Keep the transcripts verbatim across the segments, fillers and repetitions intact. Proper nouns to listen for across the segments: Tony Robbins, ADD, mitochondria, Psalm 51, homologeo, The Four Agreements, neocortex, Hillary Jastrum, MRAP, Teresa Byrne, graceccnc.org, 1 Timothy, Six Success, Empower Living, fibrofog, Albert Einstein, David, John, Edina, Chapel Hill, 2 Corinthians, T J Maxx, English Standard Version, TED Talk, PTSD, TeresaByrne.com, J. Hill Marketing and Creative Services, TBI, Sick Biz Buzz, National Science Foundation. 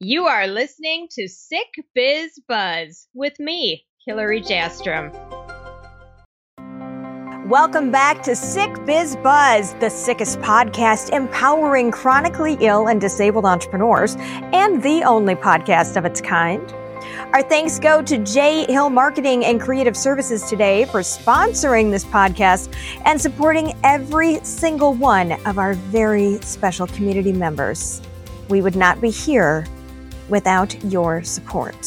You are listening to Sick Biz Buzz with me, Hillary Jastrum. Welcome back to Sick Biz Buzz, the sickest podcast empowering chronically ill and disabled entrepreneurs, and the only podcast of its kind. Our thanks go to J. Hill Marketing and Creative Services today for sponsoring this podcast and supporting every single one of our very special community members. We would not be here without your support.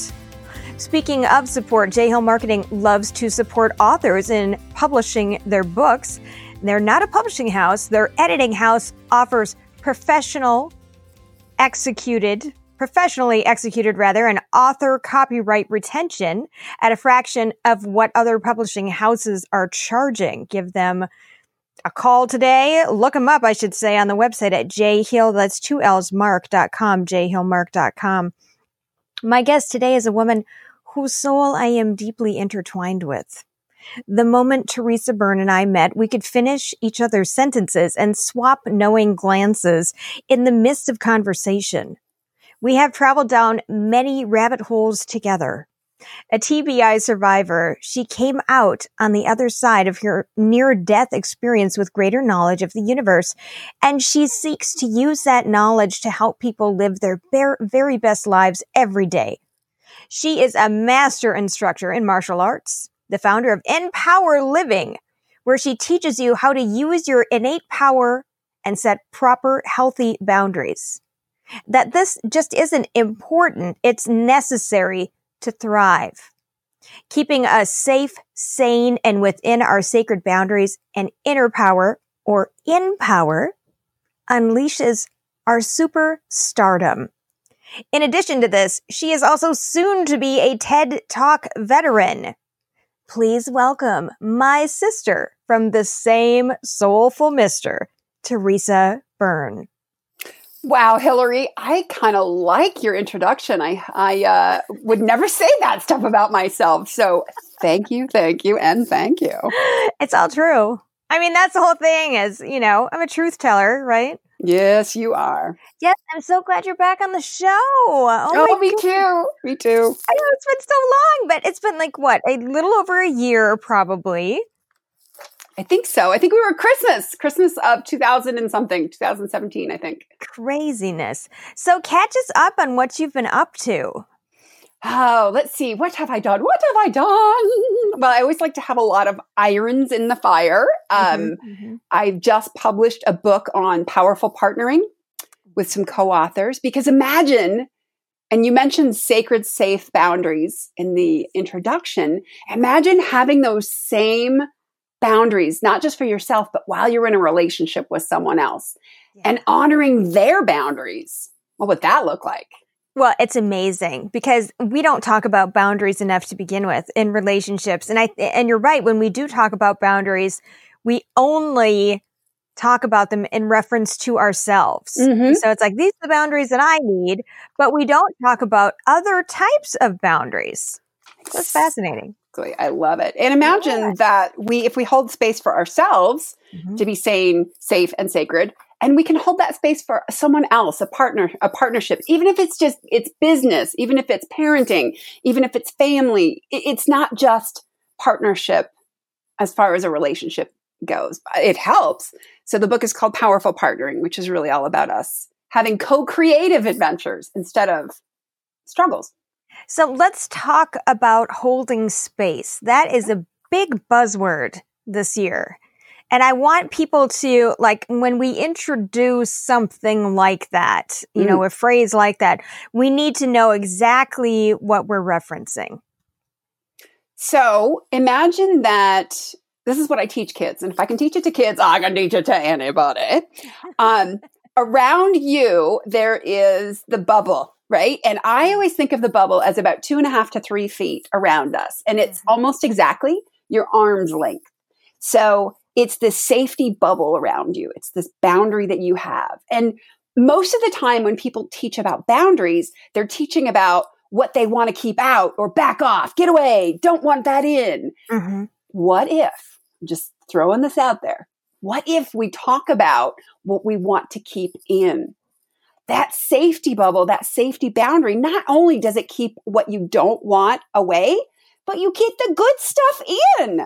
Speaking of support, J. Hill Marketing loves to support authors in publishing their books. They're not a publishing house. Their editing house offers professional, executed, professionally executed rather, an author copyright retention at a fraction of what other publishing houses are charging. Give them a call today. Look them up, I should say, on the website at J. Hill. That's two L's mark dot com, j hill mark dot com. My guest today is a woman whose soul I am deeply intertwined with. The moment Teresa Byrne and I met, we could finish each other's sentences and swap knowing glances in the midst of conversation. We have traveled down many rabbit holes together. A T B I survivor, she came out on the other side of her near-death experience with greater knowledge of the universe, and she seeks to use that knowledge to help people live their very best lives every day. She is a master instructor in martial arts, the founder of Empower Living, where she teaches you how to use your innate power and set proper, healthy boundaries. That this just isn't important, it's necessary to thrive, keeping us safe, sane, and within our sacred boundaries and inner power or in power unleashes our super stardom. In addition to this, she is also soon to be a TED Talk veteran. Please welcome my sister from the same soulful mister, Teresa Byrne. Wow, Hillary, I kind of like your introduction. I I uh, would never say that stuff about myself. So thank you, thank you, and thank you. It's all true. I mean, that's the whole thing is, you know, I'm a truth teller, right? Yes, you are. Yes, I'm so glad you're back on the show. Oh, oh my me God. too. Me too. I know it's been so long, but it's been like, what, a little over a year probably. I think so. I think we were Christmas, Christmas of two thousand and something, two thousand seventeen, I think. Craziness. So catch us up on what you've been up to. Oh, let's see. What have I done? What have I done? Well, I always like to have a lot of irons in the fire. Um, mm-hmm, mm-hmm. I've just published a book on powerful partnering with some co-authors because imagine, and you mentioned sacred, safe boundaries in the introduction. Imagine having those same boundaries, not just for yourself, but while you're in a relationship with someone else, yeah, and honoring their boundaries. What would that look like? Well, it's amazing because we don't talk about boundaries enough to begin with in relationships. And I, and you're right. When we do talk about boundaries, we only talk about them in reference to ourselves. Mm-hmm. So it's like, these are the boundaries that I need, but we don't talk about other types of boundaries. That's fascinating. I love it. And imagine yeah. that we, if we hold space for ourselves mm-hmm. to be sane, safe, and sacred, and we can hold that space for someone else, a partner, a partnership, even if it's just, it's business, even if it's parenting, even if it's family, it, it's not just partnership as far as a relationship goes. It helps. So the book is called Powerful Partnering, which is really all about us having co-creative adventures instead of struggles. So let's talk about holding space. That is a big buzzword this year. And I want people to, like, when we introduce something like that, you mm-hmm. know, a phrase like that, we need to know exactly what we're referencing. So imagine that this is what I teach kids. And if I can teach it to kids, I can teach it to anybody. Um, around you, there is the bubble. Right? And I always think of the bubble as about two and a half to three feet around us. And it's almost exactly your arm's length. So it's this safety bubble around you. It's this boundary that you have. And most of the time when people teach about boundaries, they're teaching about what they want to keep out or back off, get away, don't want that in. Mm-hmm. What if, I'm just throwing this out there, what if we talk about what we want to keep in? that safety bubble, that safety boundary, not only does it keep what you don't want away, but you keep the good stuff in.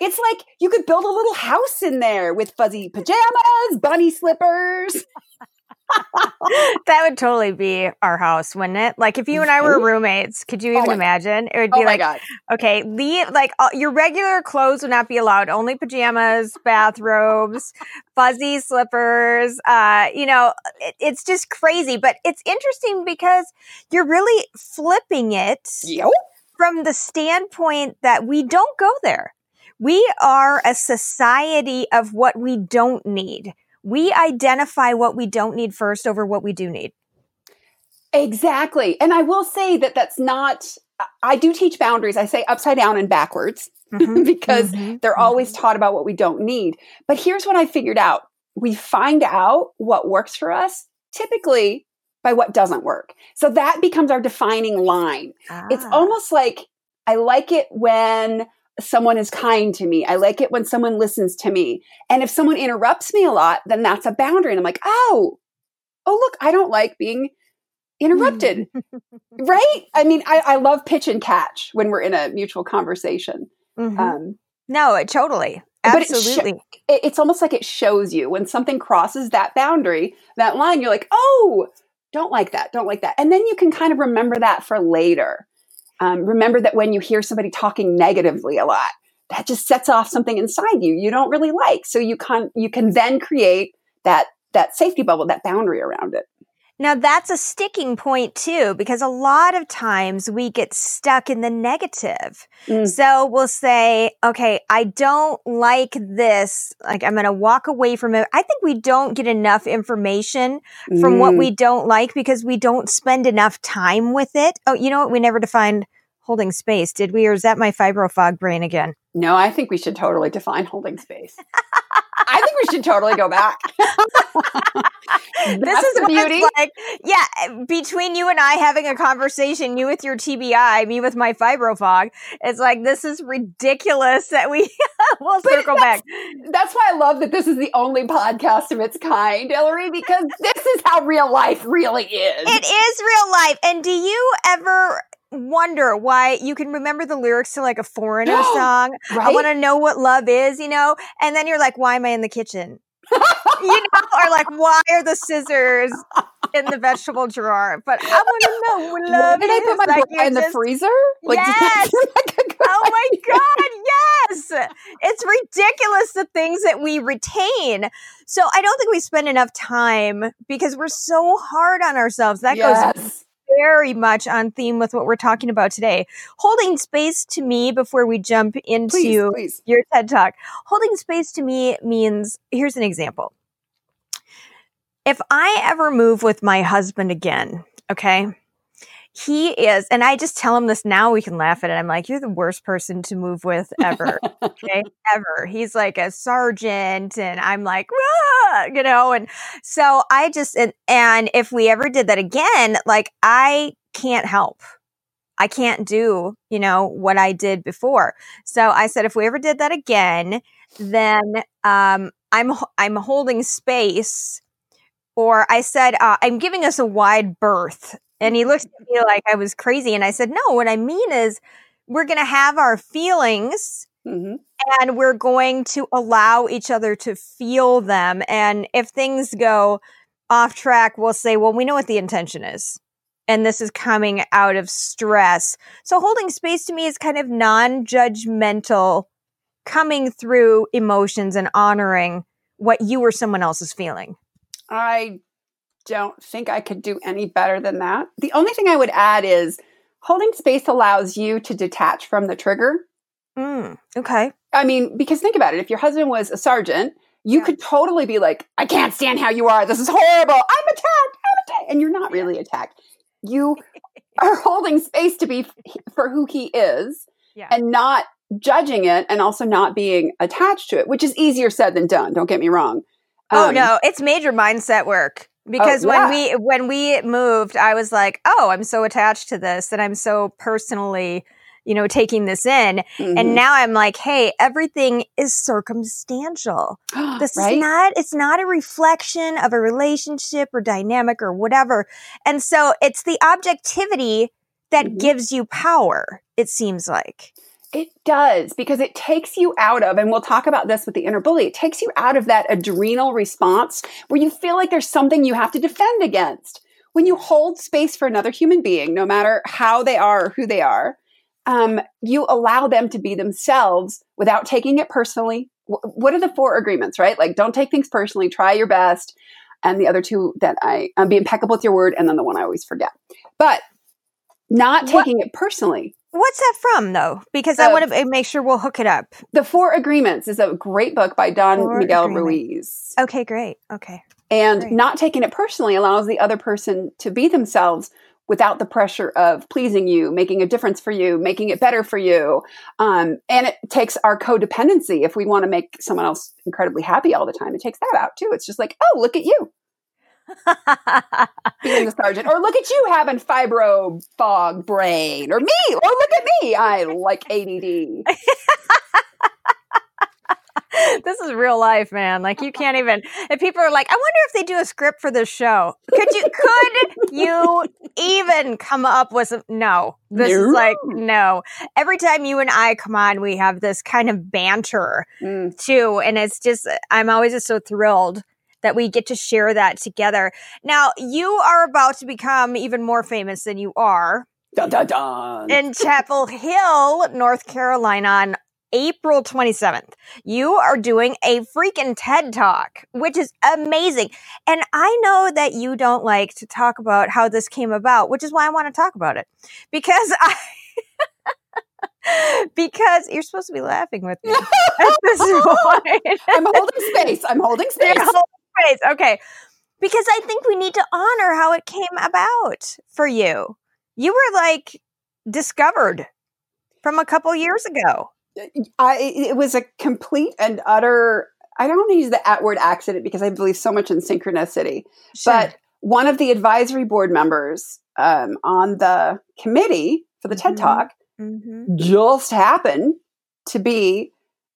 It's like you could build a little house in there with fuzzy pajamas, bunny slippers. That would totally be our house, wouldn't it? Like if you and I were roommates, could you even oh imagine? It would be oh like, God. Okay, leave, like all, your regular clothes would not be allowed. Only pajamas, bathrobes, fuzzy slippers. Uh, you know, it, it's just crazy. But it's interesting because you're really flipping it yep. from the standpoint that we don't go there. We are a society of what we don't need. We identify what we don't need first over what we do need. Exactly. And I will say that that's not, I do teach boundaries. I say upside down and backwards mm-hmm. because mm-hmm. they're mm-hmm. always taught about what we don't need. But here's what I figured out. We find out what works for us typically by what doesn't work. So that becomes our defining line. Ah. It's almost like I like it when someone is kind to me. I like it when someone listens to me. And if someone interrupts me a lot, then that's a boundary. And I'm like, oh, oh, look, I don't like being interrupted. Right? I mean, I, I love pitch and catch when we're in a mutual conversation. Mm-hmm. Um, no, it totally. Absolutely. But it sh- it, it's almost like it shows you when something crosses that boundary, that line, you're like, oh, don't like that. Don't like that. And then you can kind of remember that for later. Um, remember that when you hear somebody talking negatively a lot, that just sets off something inside you you don't really like. So you can you can then create that that safety bubble, that boundary around it. Now that's a sticking point too, because a lot of times we get stuck in the negative. Mm. So we'll say, okay, I don't like this. Like I'm going to walk away from it. I think we don't get enough information from mm. what we don't like because we don't spend enough time with it. Oh, you know what? We never defined holding space, did we? Or is that my fibrofog brain again? No, I think we should totally define holding space. I think we should totally go back. This is what it's like. Yeah, between you and I having a conversation, you with your T B I, me with my fibrofog, it's like, this is ridiculous that we will circle that's, back. That's why I love that this is the only podcast of its kind, Hillary, because this is how real life really is. It is real life. And do you ever wonder why you can remember the lyrics to like a Foreigner song? Right? I want to know what love is, you know? And then you're like, why am I in the kitchen? You know, or like, why are the scissors in the vegetable drawer? But I want to know what love did is. Did I put my like bra in just... the freezer? Like, yes. Like oh my God. Yes. It's ridiculous the things that we retain. So I don't think we spend enough time because we're so hard on ourselves. That yes. goes very much on theme with what we're talking about today. Holding space to me, before we jump into please, please. your TED Talk, holding space to me means, here's an example. If I ever move with my husband again, okay, he is, and I just tell him this now, we can laugh at it. I'm like, you're the worst person to move with ever, okay, ever. He's like a sergeant, and I'm like, whoa. You know, and so I just, and, and if we ever did that again, like I can't help. I can't do, you know, what I did before. So I said, if we ever did that again, then um, I'm, I'm holding space, or I said, uh, I'm giving us a wide berth. And he looked at me like I was crazy. And I said, no, what I mean is we're going to have our feelings. Mm-hmm. And we're going to allow each other to feel them. And if things go off track, we'll say, well, we know what the intention is. And this is coming out of stress. So holding space to me is kind of non-judgmental, coming through emotions and honoring what you or someone else is feeling. I don't think I could do any better than that. The only thing I would add is holding space allows you to detach from the trigger. Mm, okay. I mean, because think about it. If your husband was a sergeant, you yeah. could totally be like, I can't stand how you are. This is horrible. I'm attacked. I'm attacked. And you're not really attacked. You are holding space to be for who he is yeah. and not judging it, and also not being attached to it, which is easier said than done. Don't get me wrong. Um, oh, no. It's major mindset work. Because oh, yeah. when we when we moved, I was like, oh, I'm so attached to this, and I'm so personally you know, taking this in. Mm-hmm. And now I'm like, hey, everything is circumstantial. This right? is not, it's not a reflection of a relationship or dynamic or whatever. And so it's the objectivity that mm-hmm. gives you power, it seems like. It does, because it takes you out of, and we'll talk about this with the inner bully, it takes you out of that adrenal response where you feel like there's something you have to defend against. When you hold space for another human being, no matter how they are or who they are, um, you allow them to be themselves without taking it personally. W- what are the four agreements, right? Like, don't take things personally, try your best. And the other two that I, um, be impeccable with your word, and then the one I always forget. But not taking what? it personally. What's that from, though? Because uh, I want to make sure we'll hook it up. The Four Agreements is a great book by Don Four Miguel Agreement. Ruiz. Okay, great. Okay. And great. Not taking it personally allows the other person to be themselves without the pressure of pleasing you, making a difference for you, making it better for you. Um, and it takes our codependency. If we want to make someone else incredibly happy all the time, it takes that out, too. It's just like, oh, look at you. Being the sergeant, or look at you having fibro fog brain, or me, or look at me, I like A D D. This is real life, man. Like, you can't even, if people are like, I wonder if they do a script for this show, could you could you even come up with some, no this no. is like, no, every time you and I come on, we have this kind of banter mm. too, and it's just, I'm always just so thrilled that we get to share that together. Now, you are about to become even more famous than you are. Dun, dun, dun. In Chapel Hill, North Carolina on April twenty-seventh. You are doing a freaking TED Talk, which is amazing. And I know that you don't like to talk about how this came about, which is why I want to talk about it. Because I... Because you're supposed to be laughing with me at this point. I'm holding space. I'm holding space. You're holding space. Okay. Because I think we need to honor how it came about for you. You were like discovered from a couple years ago. I, it was a complete and utter, I don't want to use the word accident because I believe so much in synchronicity. Sure. But one of the advisory board members um, on the committee for the mm-hmm. TED Talk Mm-hmm. just happened to be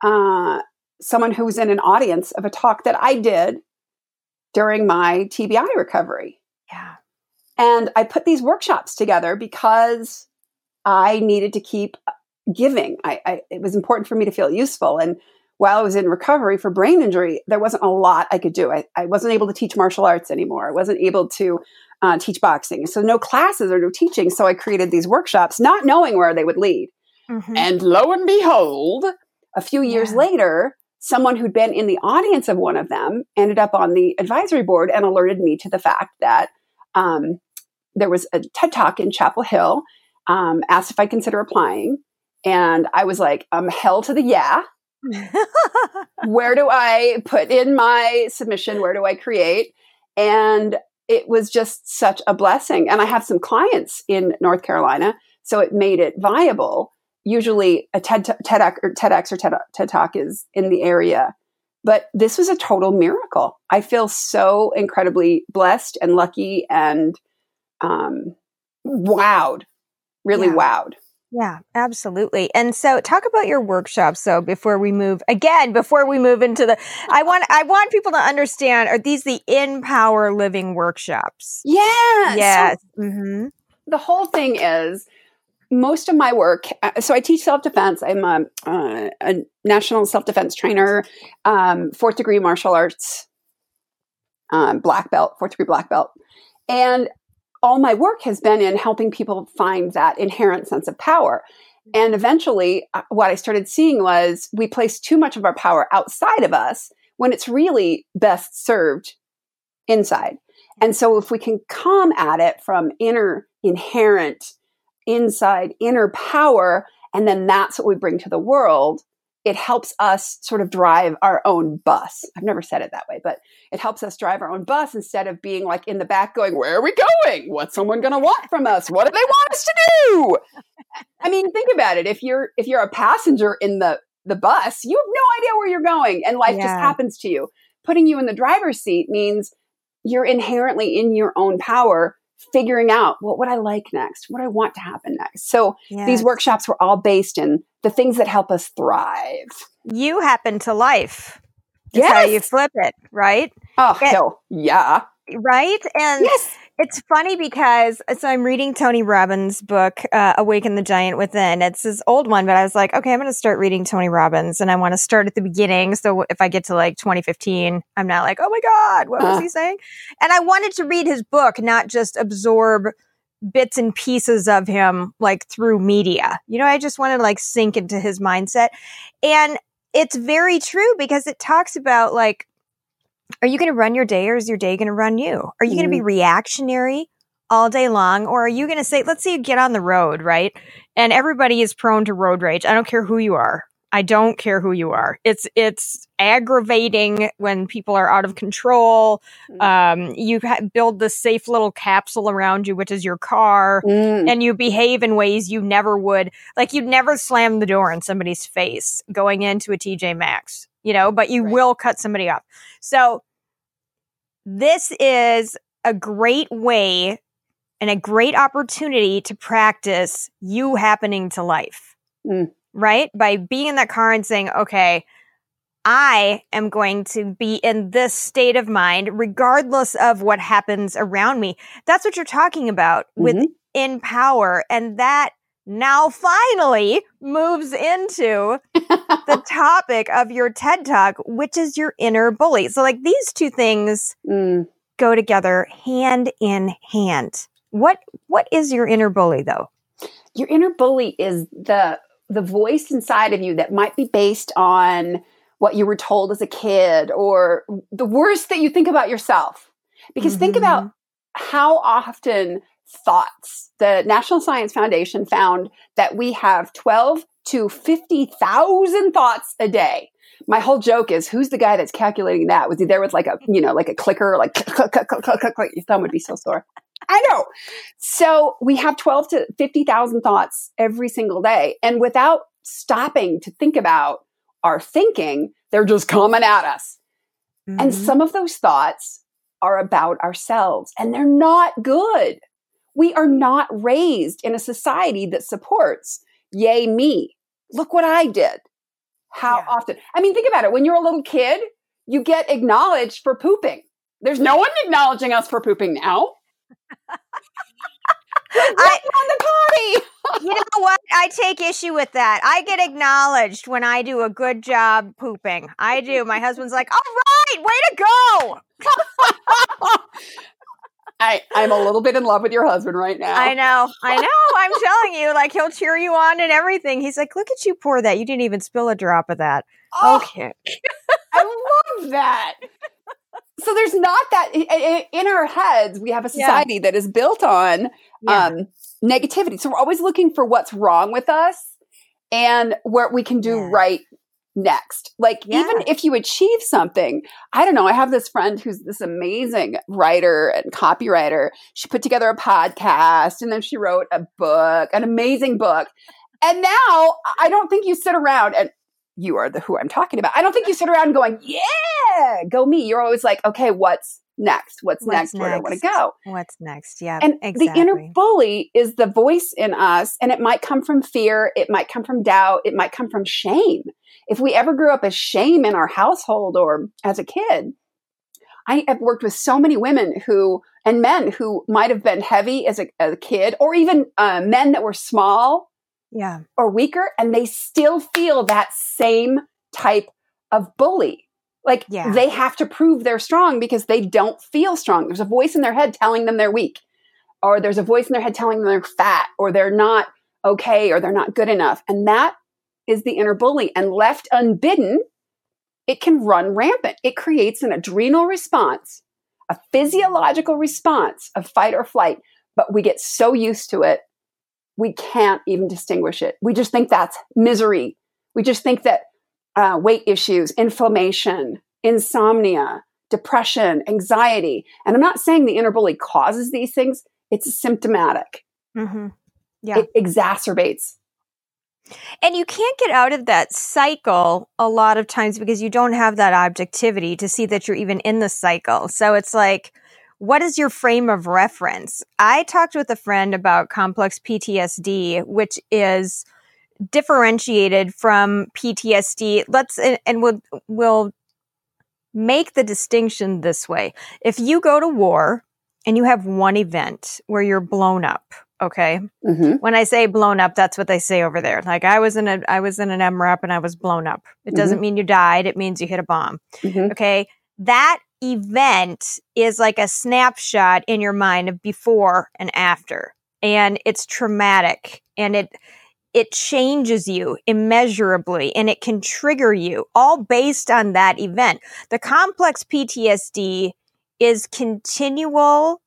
uh, someone who was in an audience of a talk that I did during my T B I recovery. Yeah. And I put these workshops together because I needed to keep giving. I, I, it was important for me to feel useful. And while I was in recovery for brain injury, there wasn't a lot I could do. I, I wasn't able to teach martial arts anymore. I wasn't able to Uh, teach boxing. So no classes or no teaching. So I created these workshops, not knowing where they would lead. Mm-hmm. And lo and behold, a few years yeah. later, someone who'd been in the audience of one of them ended up on the advisory board and alerted me to the fact that um, there was a TED Talk in Chapel Hill, um, asked if I'd consider applying. And I was like, um, hell to the yeah. Where do I put in my submission? Where do I create? And it was just such a blessing. And I have some clients in North Carolina, so it made it viable. Usually a TED, TEDx or TEDx or TED, TED Talk is in the area. But this was a total miracle. I feel so incredibly blessed and lucky and um, wowed, really yeah. wowed. Yeah, absolutely. And so talk about your workshops. So before we move, again, before we move into the, I want I want people to understand, are these the Empower Living workshops? Yes. Yes. So mm-hmm. The whole thing is, most of my work, so I teach self-defense. I'm a, uh, a national self-defense trainer, um, fourth degree martial arts, um, black belt, fourth degree black belt. And all my work has been in helping people find that inherent sense of power. And eventually uh, what I started seeing was we place too much of our power outside of us when it's really best served inside. And so if we can come at it from inner, inherent, inside, inner power, and then that's what we bring to the world, it helps us sort of drive our own bus. I've never said it that way, but it helps us drive our own bus instead of being like in the back going, where are we going? What's someone going to want from us? What do they want us to do? I mean, think about it. If you're, if you're a passenger in the, the bus, you have no idea where you're going and life yeah. just happens to you. Putting you in the driver's seat means you're inherently in your own power, figuring out, well, what would I like next? What do I want to happen next? So yes. these workshops were all based in the things that help us thrive. You happen to life. That's yes. how you flip it, right? Oh, and, no. yeah. Right? And yes. it's funny because, so I'm reading Tony Robbins' book, uh, Awaken the Giant Within. It's his old one, but I was like, okay, I'm going to start reading Tony Robbins and I want to start at the beginning. So if I get to like twenty fifteen, I'm not like, oh my God, what uh. was he saying? And I wanted to read his book, not just absorb bits and pieces of him like through media. You know, I just wanted to like sink into his mindset. And it's very true because it talks about like, are you going to run your day or is your day going to run you? Are you mm. going to be reactionary all day long? Or are you going to say, let's say you get on the road, right? And everybody is prone to road rage. I don't care who you are. I don't care who you are. It's it's aggravating when people are out of control. Mm. Um, you ha- build this safe little capsule around you, which is your car, mm. and you behave in ways you never would. Like you'd never slam the door in somebody's face going into a T J Maxx, you know, but you right. will cut somebody off. So this is a great way and a great opportunity to practice you happening to life. Mm. Right? By being in that car and saying, okay, I am going to be in this state of mind regardless of what happens around me. That's what you're talking about mm-hmm. with Empower. And that now finally moves into the topic of your TED Talk, which is your inner bully. So like these two things mm. go together hand in hand. What What is your inner bully though? Your inner bully is the... the voice inside of you that might be based on what you were told as a kid or the worst that you think about yourself. Because mm-hmm. think about how often thoughts, the National Science Foundation found that we have twelve to fifty thousand thoughts a day. My whole joke is, who's the guy that's calculating that? Was he there with like a, you know, like a clicker, like click, click, click, click, click, click. Your thumb would be so sore. I know. So we have twelve to fifty thousand thoughts every single day. And without stopping to think about our thinking, they're just coming at us. Mm-hmm. And some of those thoughts are about ourselves and they're not good. We are not raised in a society that supports, yay me. Look what I did. How yeah. often? I mean, think about it. When you're a little kid, you get acknowledged for pooping. There's no one acknowledging us for pooping now. I, on the potty. You know what? I take issue with that. I get acknowledged when I do a good job pooping. I do. My husband's like, all right, way to go. I, I'm a little bit in love with your husband right now. I know. I know. I'm telling you, like he'll cheer you on and everything. He's like, look at you pour that. You didn't even spill a drop of that. Oh, okay. I love that. So there's not that in our heads, we have a society yeah. that is built on yeah. um, negativity. So we're always looking for what's wrong with us and what we can do yeah. right next. Like yeah. even if you achieve something, I don't know. I have this friend who's this amazing writer and copywriter. She put together a podcast and then she wrote a book, an amazing book. And now I don't think you sit around and you are the who I'm talking about. I don't think you sit around going, yeah, go me. You're always like, okay, what's next? What's, what's next? next? Where do I want to go? What's next? Yeah, and exactly. The inner bully is the voice in us, and it might come from fear. It might come from doubt. It might come from shame. If we ever grew up as shame in our household or as a kid, I have worked with so many women who and men who might have been heavy as a, as a kid or even uh, men that were small. Yeah, or weaker, and they still feel that same type of bully. Like yeah. they have to prove they're strong because they don't feel strong. There's a voice in their head telling them they're weak, or there's a voice in their head telling them they're fat, or they're not okay, or they're not good enough. And that is the inner bully. And left unbidden, it can run rampant. It creates an adrenal response, a physiological response of fight or flight, but we get so used to it. We can't even distinguish it. We just think that's misery. We just think that uh, weight issues, inflammation, insomnia, depression, anxiety. And I'm not saying the inner bully causes these things. It's symptomatic. Mm-hmm. Yeah. It exacerbates. And you can't get out of that cycle a lot of times because you don't have that objectivity to see that you're even in the cycle. So it's like, what is your frame of reference? I talked with a friend about complex P T S D, which is differentiated from P T S D. Let's, and, and we'll, we'll make the distinction this way. If you go to war and you have one event where you're blown up, okay? Mm-hmm. When I say blown up, that's what they say over there. Like I was in a, I was in an M RAP and I was blown up. It mm-hmm. doesn't mean you died. It means you hit a bomb. Mm-hmm. Okay. That event is like a snapshot in your mind of before and after, and it's traumatic, and it it changes you immeasurably, and it can trigger you, all based on that event. The complex P T S D is continual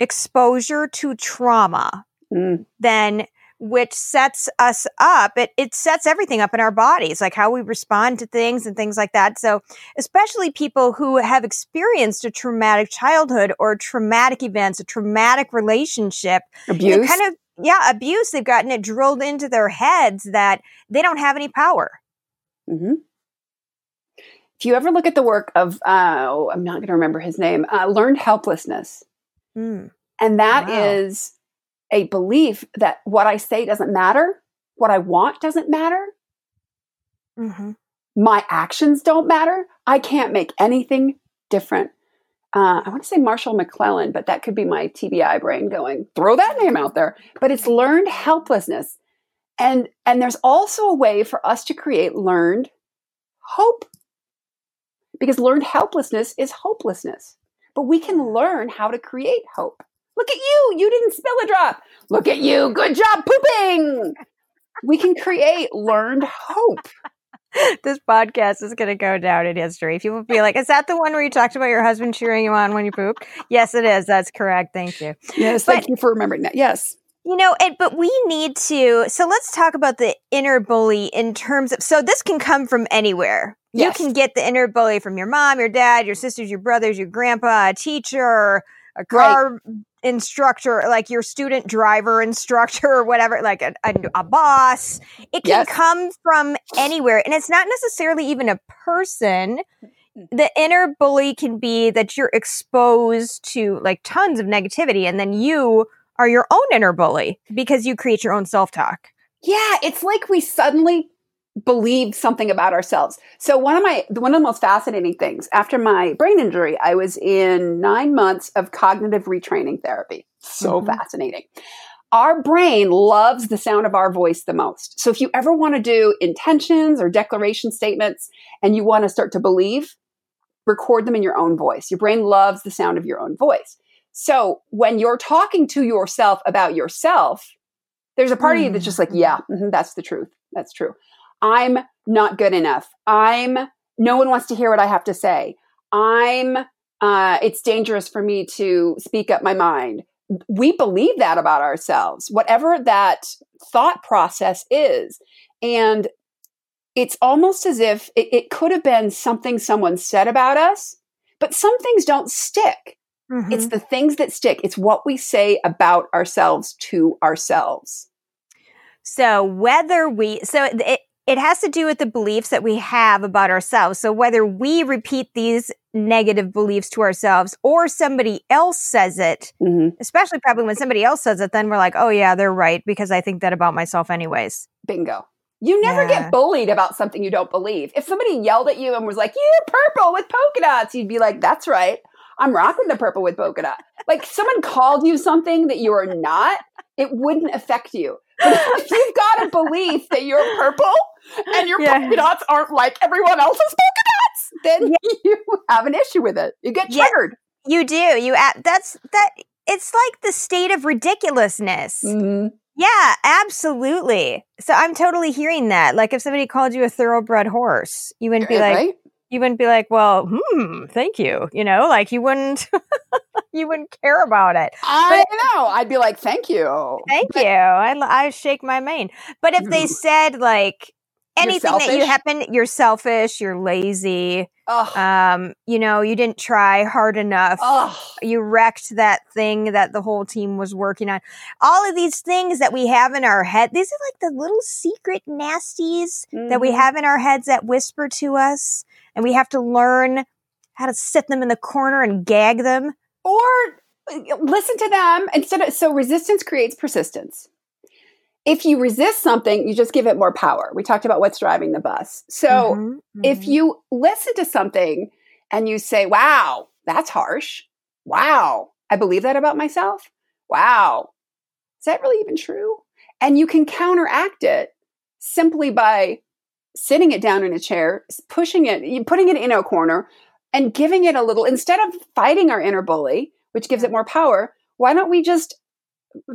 exposure to trauma, mm. then which sets us up. It, it sets everything up in our bodies, like how we respond to things and things like that. So especially people who have experienced a traumatic childhood or traumatic events, a traumatic relationship, abuse, kind of, yeah, abuse, they've gotten it drilled into their heads that they don't have any power. Mm-hmm. If you ever look at the work of, uh, oh, I'm not going to remember his name, uh, Learned Helplessness. Mm. And that wow. is a belief that what I say doesn't matter, what I want doesn't matter, mm-hmm. my actions don't matter, I can't make anything different. Uh, I want to say Marshall McClellan, but that could be my T B I brain going, throw that name out there. But it's learned helplessness. And, and there's also a way for us to create learned hope, because learned helplessness is hopelessness. But we can learn how to create hope. Look at you. You didn't spill a drop. Look at you. Good job pooping. We can create learned hope. This podcast is going to go down in history. People will be like, is that the one where you talked about your husband cheering you on when you pooped? Yes, it is. That's correct. Thank you. Yes. But, thank you for remembering that. Yes. You know, and, but we need to, so let's talk about the inner bully in terms of, so this can come from anywhere. Yes. You can get the inner bully from your mom, your dad, your sisters, your brothers, your grandpa, a teacher, a car right. instructor, like your student driver instructor or whatever, like a, a, a boss. It can yes. come from anywhere. And it's not necessarily even a person. The inner bully can be that you're exposed to like tons of negativity, and then you are your own inner bully because you create your own self-talk. Yeah. It's like we suddenly believe something about ourselves. So one of my, one of the most fascinating things, after my brain injury, I was in nine months of cognitive retraining therapy. So mm-hmm. fascinating. Our brain loves the sound of our voice the most. So if you ever want to do intentions or declaration statements and you want to start to believe, record them in your own voice. Your brain loves the sound of your own voice. So when you're talking to yourself about yourself, there's a part mm. of you that's just like, yeah, mm-hmm, that's the truth. That's true. I'm not good enough. I'm, no one wants to hear what I have to say. I'm, uh, it's dangerous for me to speak up my mind. We believe that about ourselves, whatever that thought process is. And it's almost as if it, it could have been something someone said about us, but some things don't stick. Mm-hmm. It's the things that stick. It's what we say about ourselves to ourselves. So whether we, so it, It has to do with the beliefs that we have about ourselves. So whether we repeat these negative beliefs to ourselves or somebody else says it, mm-hmm. especially probably when somebody else says it, then we're like, oh yeah, they're right, because I think that about myself anyways. Bingo. You never yeah. get bullied about something you don't believe. If somebody yelled at you and was like, yeah, purple with polka dots, you'd be like, that's right. I'm rocking the purple with polka dot. Like someone called you something that you are not, it wouldn't affect you. But if you've got a belief that you're purple and your yeah. polka dots aren't like everyone else's polka dots, then yeah. you have an issue with it. You get triggered. Yeah, you do. You that's that. It's like the state of ridiculousness. Mm-hmm. Yeah, absolutely. So I'm totally hearing that. Like if somebody called you a thoroughbred horse, you wouldn't be like, right? You wouldn't be like, well, hmm, thank you. You know, like you wouldn't, you wouldn't care about it. I but, know. I'd be like, thank you. Thank but, you. I, I shake my mane. But if they said like anything that you happen, you're selfish, you're lazy. Ugh. Um, you know, you didn't try hard enough. Ugh. You wrecked that thing that the whole team was working on. All of these things that we have in our head. These are like the little secret nasties mm-hmm. that we have in our heads that whisper to us. And we have to learn how to sit them in the corner and gag them or listen to them instead of, so resistance creates persistence. If you resist something, you just give it more power. We talked about what's driving the bus. So mm-hmm, mm-hmm. if you listen to something and you say, wow, that's harsh. Wow, I believe that about myself. Wow, is that really even true? And you can counteract it simply by sitting it down in a chair, pushing it, putting it in a corner and giving it a little, instead of fighting our inner bully, which gives it more power, why don't we just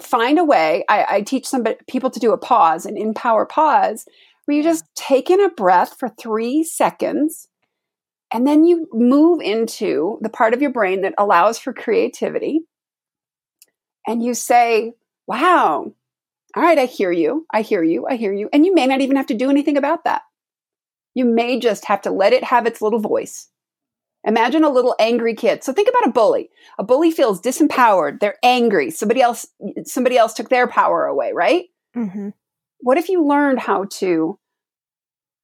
find a way? I, I teach some people to do a pause, an empower pause, where you just take in a breath for three seconds, and then you move into the part of your brain that allows for creativity. And you say, wow, all right, I hear you. I hear you. I hear you. And you may not even have to do anything about that. You may just have to let it have its little voice. Imagine a little angry kid. So think about a bully. A bully feels disempowered. They're angry. Somebody else, somebody else took their power away, right? Mm-hmm. What if you learned how to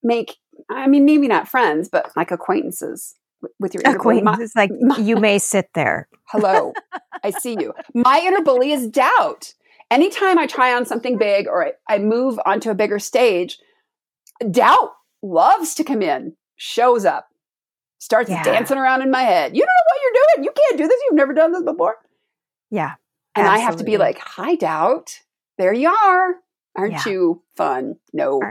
make, I mean, maybe not friends, but like acquaintances with your inner acquaintances, bully? My, like my, you may sit there. Hello, I see you. My inner bully is doubt. Anytime I try on something big or I, I move onto a bigger stage, doubt loves to come in, shows up. Starts yeah. dancing around in my head. You don't know what you're doing. You can't do this. You've never done this before. Yeah. And absolutely. I have to be like, hi, doubt. There you are. Aren't yeah. you fun? No.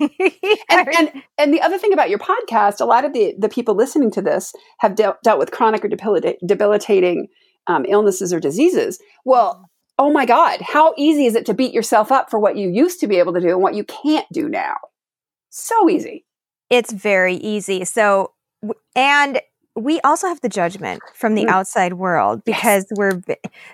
and, and and the other thing about your podcast, a lot of the, the people listening to this have de- dealt with chronic or debilita- debilitating um, illnesses or diseases. Well, oh my God, how easy is it to beat yourself up for what you used to be able to do and what you can't do now? So easy. It's very easy. So And we also have the judgment from the outside world because we're,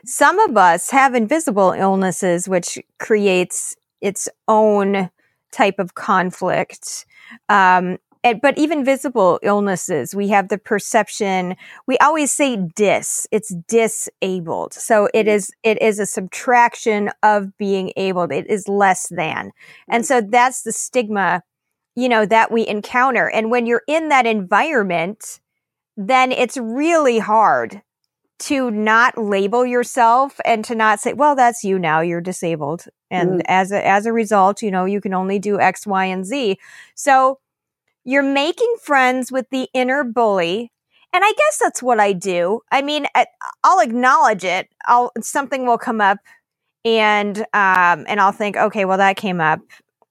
some of us have invisible illnesses, which creates its own type of conflict. Um, and, but even visible illnesses, we have the perception, we always say dis, it's disabled. So it is, it is a subtraction of being able, it is less than. And so that's the stigma, you know, that we encounter. And when you're in that environment, then it's really hard to not label yourself and to not say, well, that's you now, you're disabled. And mm. as a, as a result, you know, you can only do X, Y, and Z. So you're making friends with the inner bully. And I guess that's what I do. I mean, I, I'll acknowledge it. I'll, something will come up and, um, and I'll think, okay, well, that came up.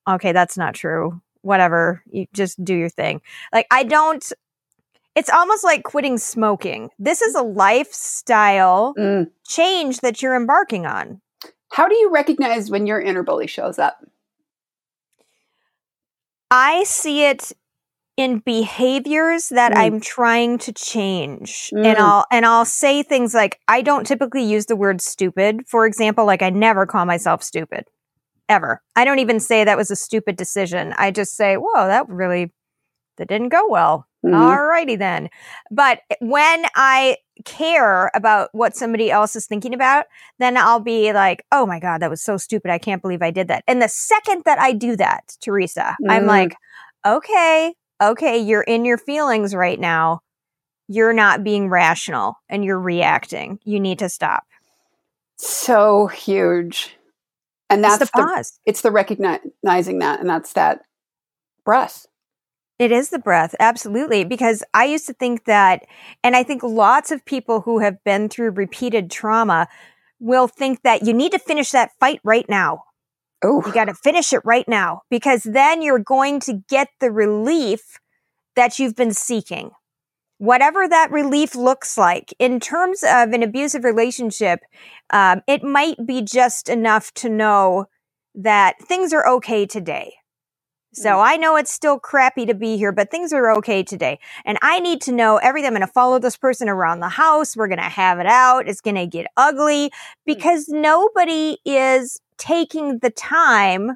Okay, that's not true. Whatever, you just do your thing. Like I don't, it's almost like quitting smoking. This is a lifestyle mm. change that you're embarking on. How do you recognize when your inner bully shows up? I see it in behaviors that mm. I'm trying to change. Mm. And I'll, and I'll say things like, I don't typically use the word stupid. For example, like I never call myself stupid. Ever. I don't even say that was a stupid decision. I just say, whoa, that really, that didn't go well. Mm-hmm. All righty then. But when I care about what somebody else is thinking about, then I'll be like, oh my God, that was so stupid. I can't believe I did that. And the second that I do that, Teresa, mm-hmm. I'm like, okay, okay, you're in your feelings right now. You're not being rational and you're reacting. You need to stop. So huge. And that's it's the pause. The, it's the recognizing that. And that's that breath. It is the breath. Absolutely. Because I used to think that, and I think lots of people who have been through repeated trauma will think that you need to finish that fight right now. Oh, you got to finish it right now because then you're going to get the relief that you've been seeking. Whatever that relief looks like, in terms of an abusive relationship, um, it might be just enough to know that things are okay today. So I know it's still crappy to be here, but things are okay today. And I need to know everything. I'm going to follow this person around the house. We're going to have it out. It's going to get ugly because nobody is taking the time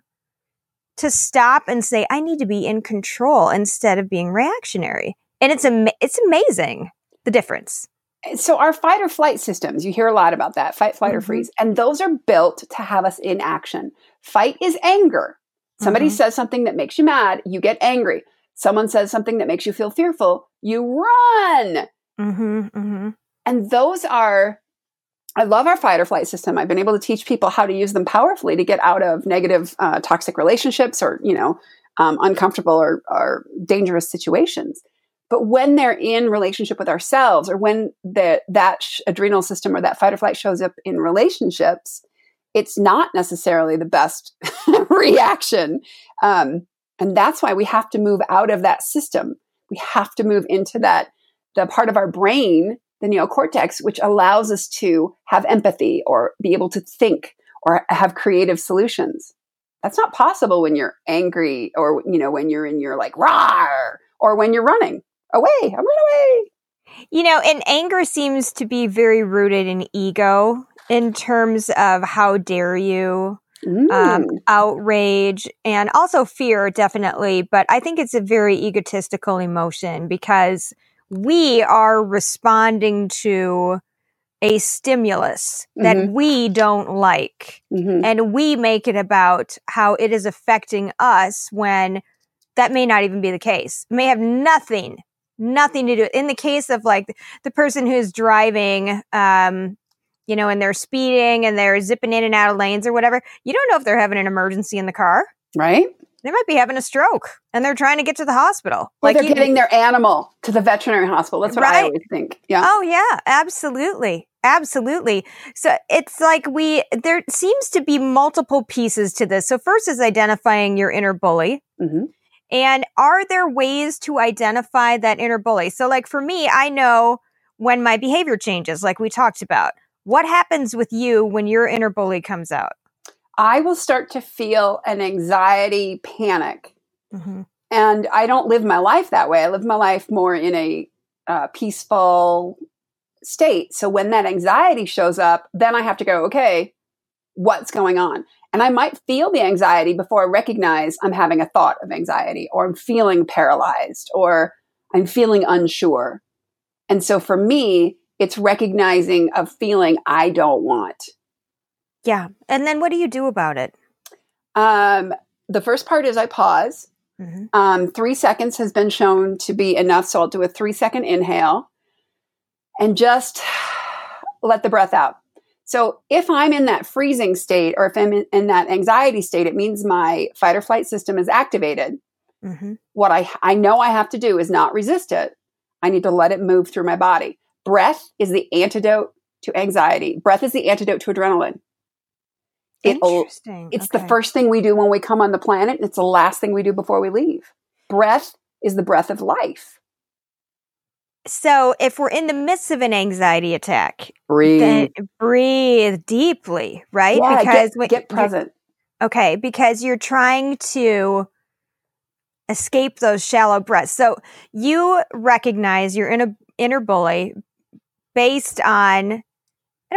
to stop and say, I need to be in control instead of being reactionary. And it's am- it's amazing, the difference. So our fight or flight systems, you hear a lot about that, fight, flight, mm-hmm. or freeze. And those are built to have us in action. Fight is anger. Somebody mm-hmm. says something that makes you mad, you get angry. Someone says something that makes you feel fearful, you run. Mm-hmm, mm-hmm. And those are, I love our fight or flight system. I've been able to teach people how to use them powerfully to get out of negative, uh, toxic relationships or, you know, um, uncomfortable or, or dangerous situations. But when they're in relationship with ourselves, or when the, that sh- adrenal system or that fight or flight shows up in relationships, it's not necessarily the best reaction. Um, and that's why we have to move out of that system. We have to move into that, the part of our brain, the neocortex, which allows us to have empathy or be able to think or have creative solutions. That's not possible when you're angry, or, you know, when you're in your like, rawr, or when you're running away, I'm running away. You know, and anger seems to be very rooted in ego in terms of how dare you, mm. um, outrage, and also fear, definitely. But I think it's a very egotistical emotion because we are responding to a stimulus that mm-hmm. we don't like. Mm-hmm. And we make it about how it is affecting us when that may not even be the case. It may have nothing, nothing to do. In the case of like the person who's driving, um, you know, and they're speeding and they're zipping in and out of lanes or whatever, you don't know if they're having an emergency in the car. Right. They might be having a stroke and they're trying to get to the hospital. Well, like they're getting their animal to the veterinary hospital. That's what right? I always think. Yeah. Oh yeah, absolutely. Absolutely. So it's like we, there seems to be multiple pieces to this. So first is identifying your inner bully. Mm-hmm. And are there ways to identify that inner bully? So like for me, I know when my behavior changes, like we talked about. What happens with you when your inner bully comes out? I will start to feel an anxiety panic. Mm-hmm. And I don't live my life that way. I live my life more in a uh, peaceful state. So when that anxiety shows up, then I have to go, okay, what's going on? And I might feel the anxiety before I recognize I'm having a thought of anxiety, or I'm feeling paralyzed, or I'm feeling unsure. And so for me, it's recognizing a feeling I don't want. Yeah. And then what do you do about it? Um, the first part is I pause. Mm-hmm. Um, three seconds has been shown to be enough. So I'll do a three second inhale and just let the breath out. So if I'm in that freezing state, or if I'm in, in that anxiety state, it means my fight or flight system is activated. Mm-hmm. What I, I know I have to do is not resist it. I need to let it move through my body. Breath is the antidote to anxiety. Breath is the antidote to adrenaline. It, Interesting. It's okay. The first thing we do when we come on the planet, and it's the last thing we do before we leave. Breath is the breath of life. So if we're in the midst of an anxiety attack, breathe, then breathe deeply, right? Yeah, because get, when, get present. Okay, because you're trying to escape those shallow breaths. So you recognize you're in an inner bully based on, I don't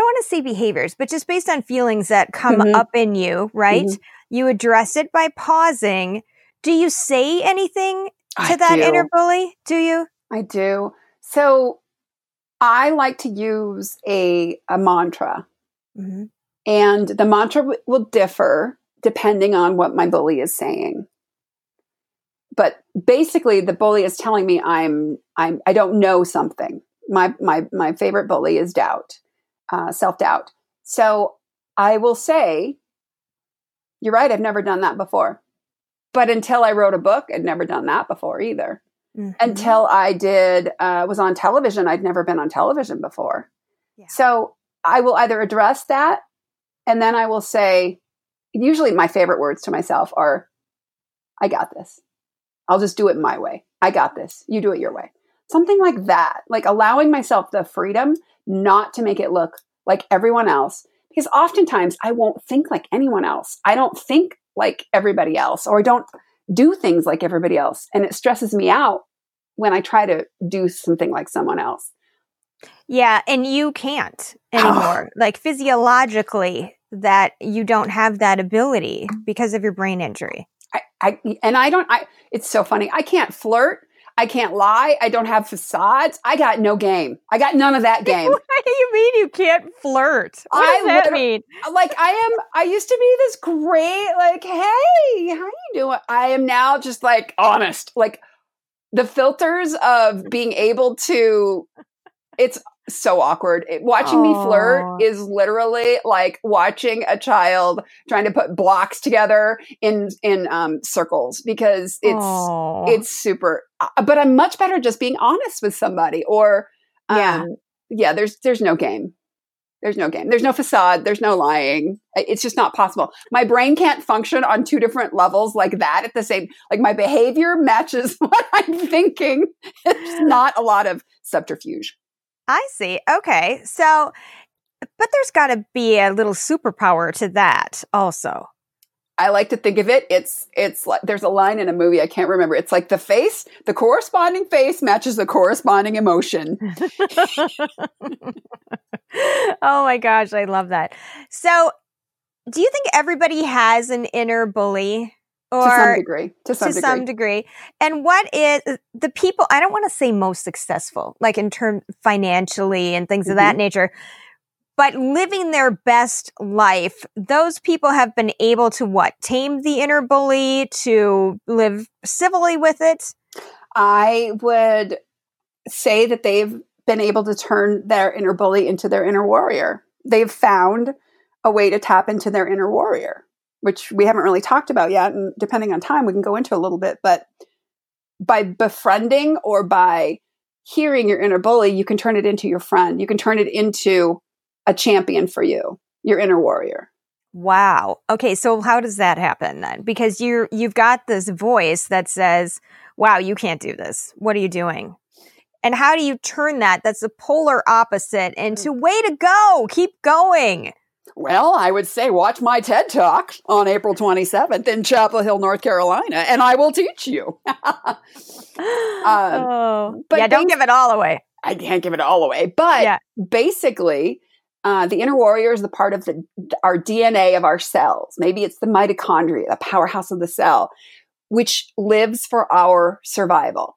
want to say behaviors, but just based on feelings that come mm-hmm. up in you, right? Mm-hmm. You address it by pausing. Do you say anything to I that do. inner bully? Do you? I do. So I like to use a, a mantra. Mm-hmm. And the mantra w- will differ depending on what my bully is saying. But basically, the bully is telling me I'm I'm I don't know something. My my my favorite bully is doubt. Uh, self-doubt. So I will say, you're right, I've never done that before. But until I wrote a book, I'd never done that before either. Mm-hmm. Until I did, uh, was on television, I'd never been on television before. Yeah. So I will either address that, and then I will say, usually my favorite words to myself are, I got this. I'll just do it my way. I got this. You do it your way. Something like that, like allowing myself the freedom not to make it look like everyone else, because oftentimes I won't think like anyone else. I don't think like everybody else, or I don't do things like everybody else. And it stresses me out when I try to do something like someone else. Yeah. And you can't anymore. Like physiologically, that you don't have that ability because of your brain injury. I, I and I don't, I, it's so funny. I can't flirt. I can't lie. I don't have facades. I got no game. I got none of that game. What do you mean you can't flirt? What I does that mean? Like I am, I used to be this great, like, hey, how you doing? I am now just like honest. Like the filters of being able to, it's so awkward. It, watching Aww. me flirt is literally like watching a child trying to put blocks together in in um, circles, because it's Aww. it's super. Uh, but I'm much better just being honest with somebody. Or um, yeah, yeah. There's there's no game. There's no game. There's no facade. There's no lying. It's just not possible. My brain can't function on two different levels like that at the same, like my behavior matches what I'm thinking. It's not a lot of subterfuge. I see. Okay. So, but there's got to be a little superpower to that also. I like to think of it. It's, it's like, there's a line in a movie, I can't remember. It's like the face, the corresponding face matches the corresponding emotion. Oh my gosh. I love that. So do you think everybody has an inner bully? Or, to some degree. To some, to degree. some degree. And what is the people, I don't want to say most successful, like in terms financially and things mm-hmm. of that nature, but living their best life, those people have been able to what? Tame the inner bully, to live civilly with it? I would say that they've been able to turn their inner bully into their inner warrior. They've found a way to tap into their inner warrior, which we haven't really talked about yet. And depending on time, we can go into a little bit, but by befriending or by hearing your inner bully, you can turn it into your friend. You can turn it into a champion for you, your inner warrior. Wow. Okay. So how does that happen then? Because you're, you've got this voice that says, wow, you can't do this. What are you doing? And how do you turn that? That's the polar opposite into way to go. Keep going. Well, I would say watch my TED Talk on April twenty-seventh in Chapel Hill, North Carolina, and I will teach you. um, oh. But yeah, don't bas- give it all away. I can't give it all away. But yeah. basically, uh, the inner warrior is the part of the, our D N A of our cells. Maybe it's the mitochondria, the powerhouse of the cell, which lives for our survival.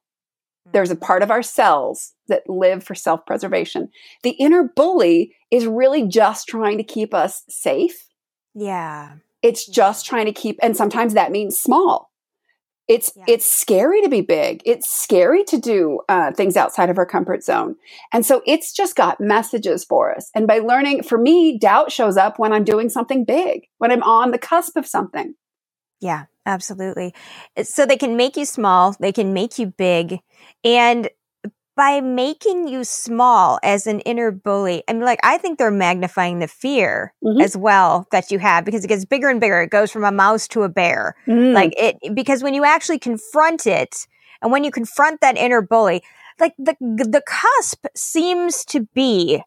There's a part of our cells that live for self-preservation. The inner bully is really just trying to keep us safe. Yeah. It's just trying to keep, and sometimes that means small. It's yeah. it's scary to be big. It's scary to do uh, things outside of our comfort zone. And so it's just got messages for us. And by learning, for me, doubt shows up when I'm doing something big, when I'm on the cusp of something. Yeah, absolutely. So they can make you small, they can make you big. And by making you small as an inner bully, I mean, like, I think they're magnifying the fear mm-hmm. as well that you have, because it gets bigger and bigger. It goes from a mouse to a bear. Mm. Like it, because when you actually confront it, and when you confront that inner bully, like the the cusp seems to be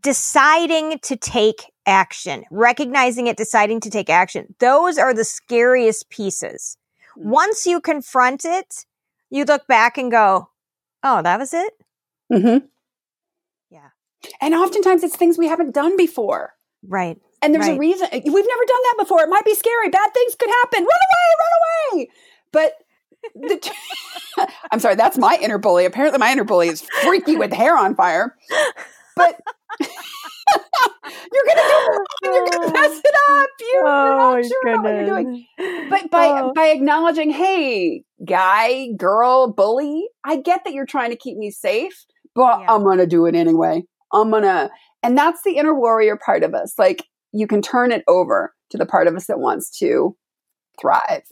deciding to take action, recognizing it, deciding to take action. Those are the scariest pieces. Once you confront it, you look back and go, oh, that was it? Mm-hmm. Yeah. And oftentimes it's things we haven't done before. Right. And there's right. a reason. We've never done that before. It might be scary. Bad things could happen. Run away, run away. But the t- I'm sorry, that's my inner bully. Apparently my inner bully is freaky with hair on fire. But you're going to do it wrong. You're going to mess it up. You, oh, you're not sure about what you're doing. But by oh. by acknowledging, hey, guy, girl, bully, I get that you're trying to keep me safe, but yeah. I'm going to do it anyway. I'm going to. And that's the inner warrior part of us. Like, you can turn it over to the part of us that wants to thrive.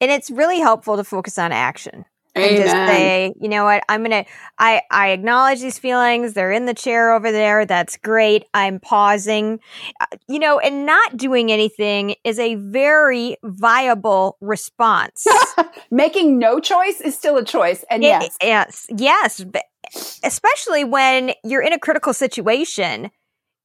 And it's really helpful to focus on action. And Amen. Just say, you know what, I'm going to, I I acknowledge these feelings. They're in the chair over there. That's great. I'm pausing. Uh, you know, and not doing anything is a very viable response. Making no choice is still a choice. And it, yes. Yes. Yes. But especially when you're in a critical situation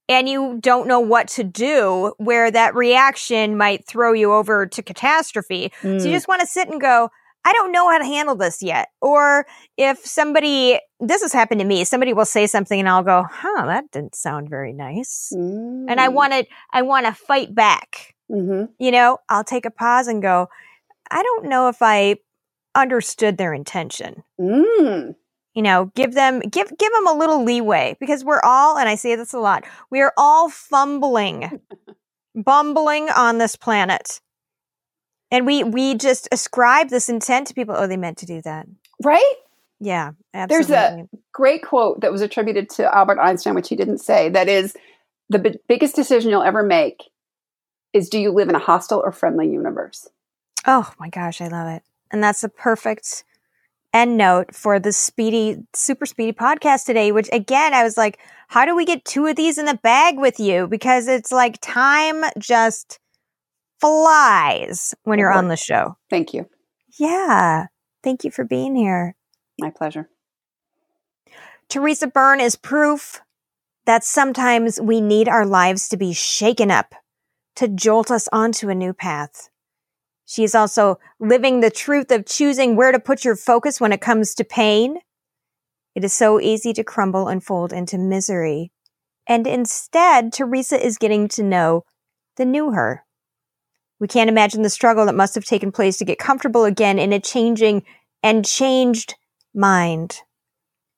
and you don't know what to do, where that reaction might throw you over to catastrophe. Mm. So you just want to sit and go, I don't know how to handle this yet. Or if somebody, this has happened to me, somebody will say something and I'll go, huh, that didn't sound very nice. Mm. And I want to, I want to fight back. Mm-hmm. You know, I'll take a pause and go, I don't know if I understood their intention. Mm. You know, give them, give, give them a little leeway, because we're all, and I say this a lot, we are all fumbling, bumbling on this planet. And we we just ascribe this intent to people. Oh, they meant to do that. Right? Yeah, absolutely. There's a great quote that was attributed to Albert Einstein, which he didn't say, that is, the b- biggest decision you'll ever make is, do you live in a hostile or friendly universe? Oh my gosh, I love it. And that's the perfect end note for the speedy, super speedy podcast today, which again, I was like, how do we get two of these in the bag with you? Because it's like time just flies when you're on the show. Thank you. Yeah. Thank you for being here. My pleasure. Teresa Byrne is proof that sometimes we need our lives to be shaken up to jolt us onto a new path. She is also living the truth of choosing where to put your focus when it comes to pain. It is so easy to crumble and fold into misery. And instead, Teresa is getting to know the new her. We can't imagine the struggle that must have taken place to get comfortable again in a changing and changed mind.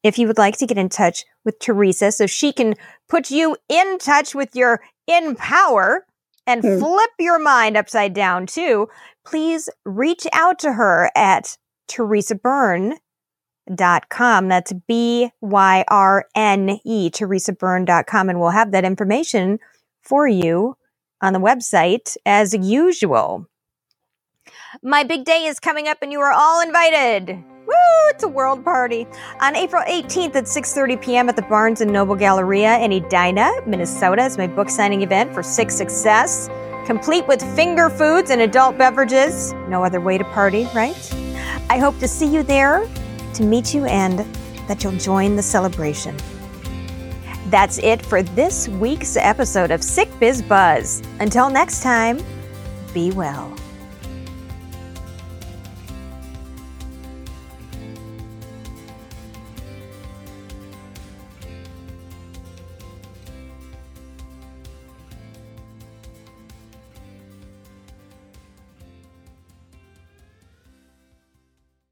If you would like to get in touch with Teresa so she can put you in touch with your empower and mm. flip your mind upside down too, please reach out to her at Teresa Byrne dot com. That's B Y R N E, Teresa Byrne dot com. And we'll have that information for you on the website as usual. My big day is coming up and you are all invited. Woo! It's a world party. On April eighteenth at six thirty p.m. at the Barnes and Noble Galleria in Edina, Minnesota is my book signing event for Six Success, complete with finger foods and adult beverages. No other way to party, right? I hope to see you there, to meet you, and that you'll join the celebration. That's it for this week's episode of Sick Biz Buzz. Until next time, be well.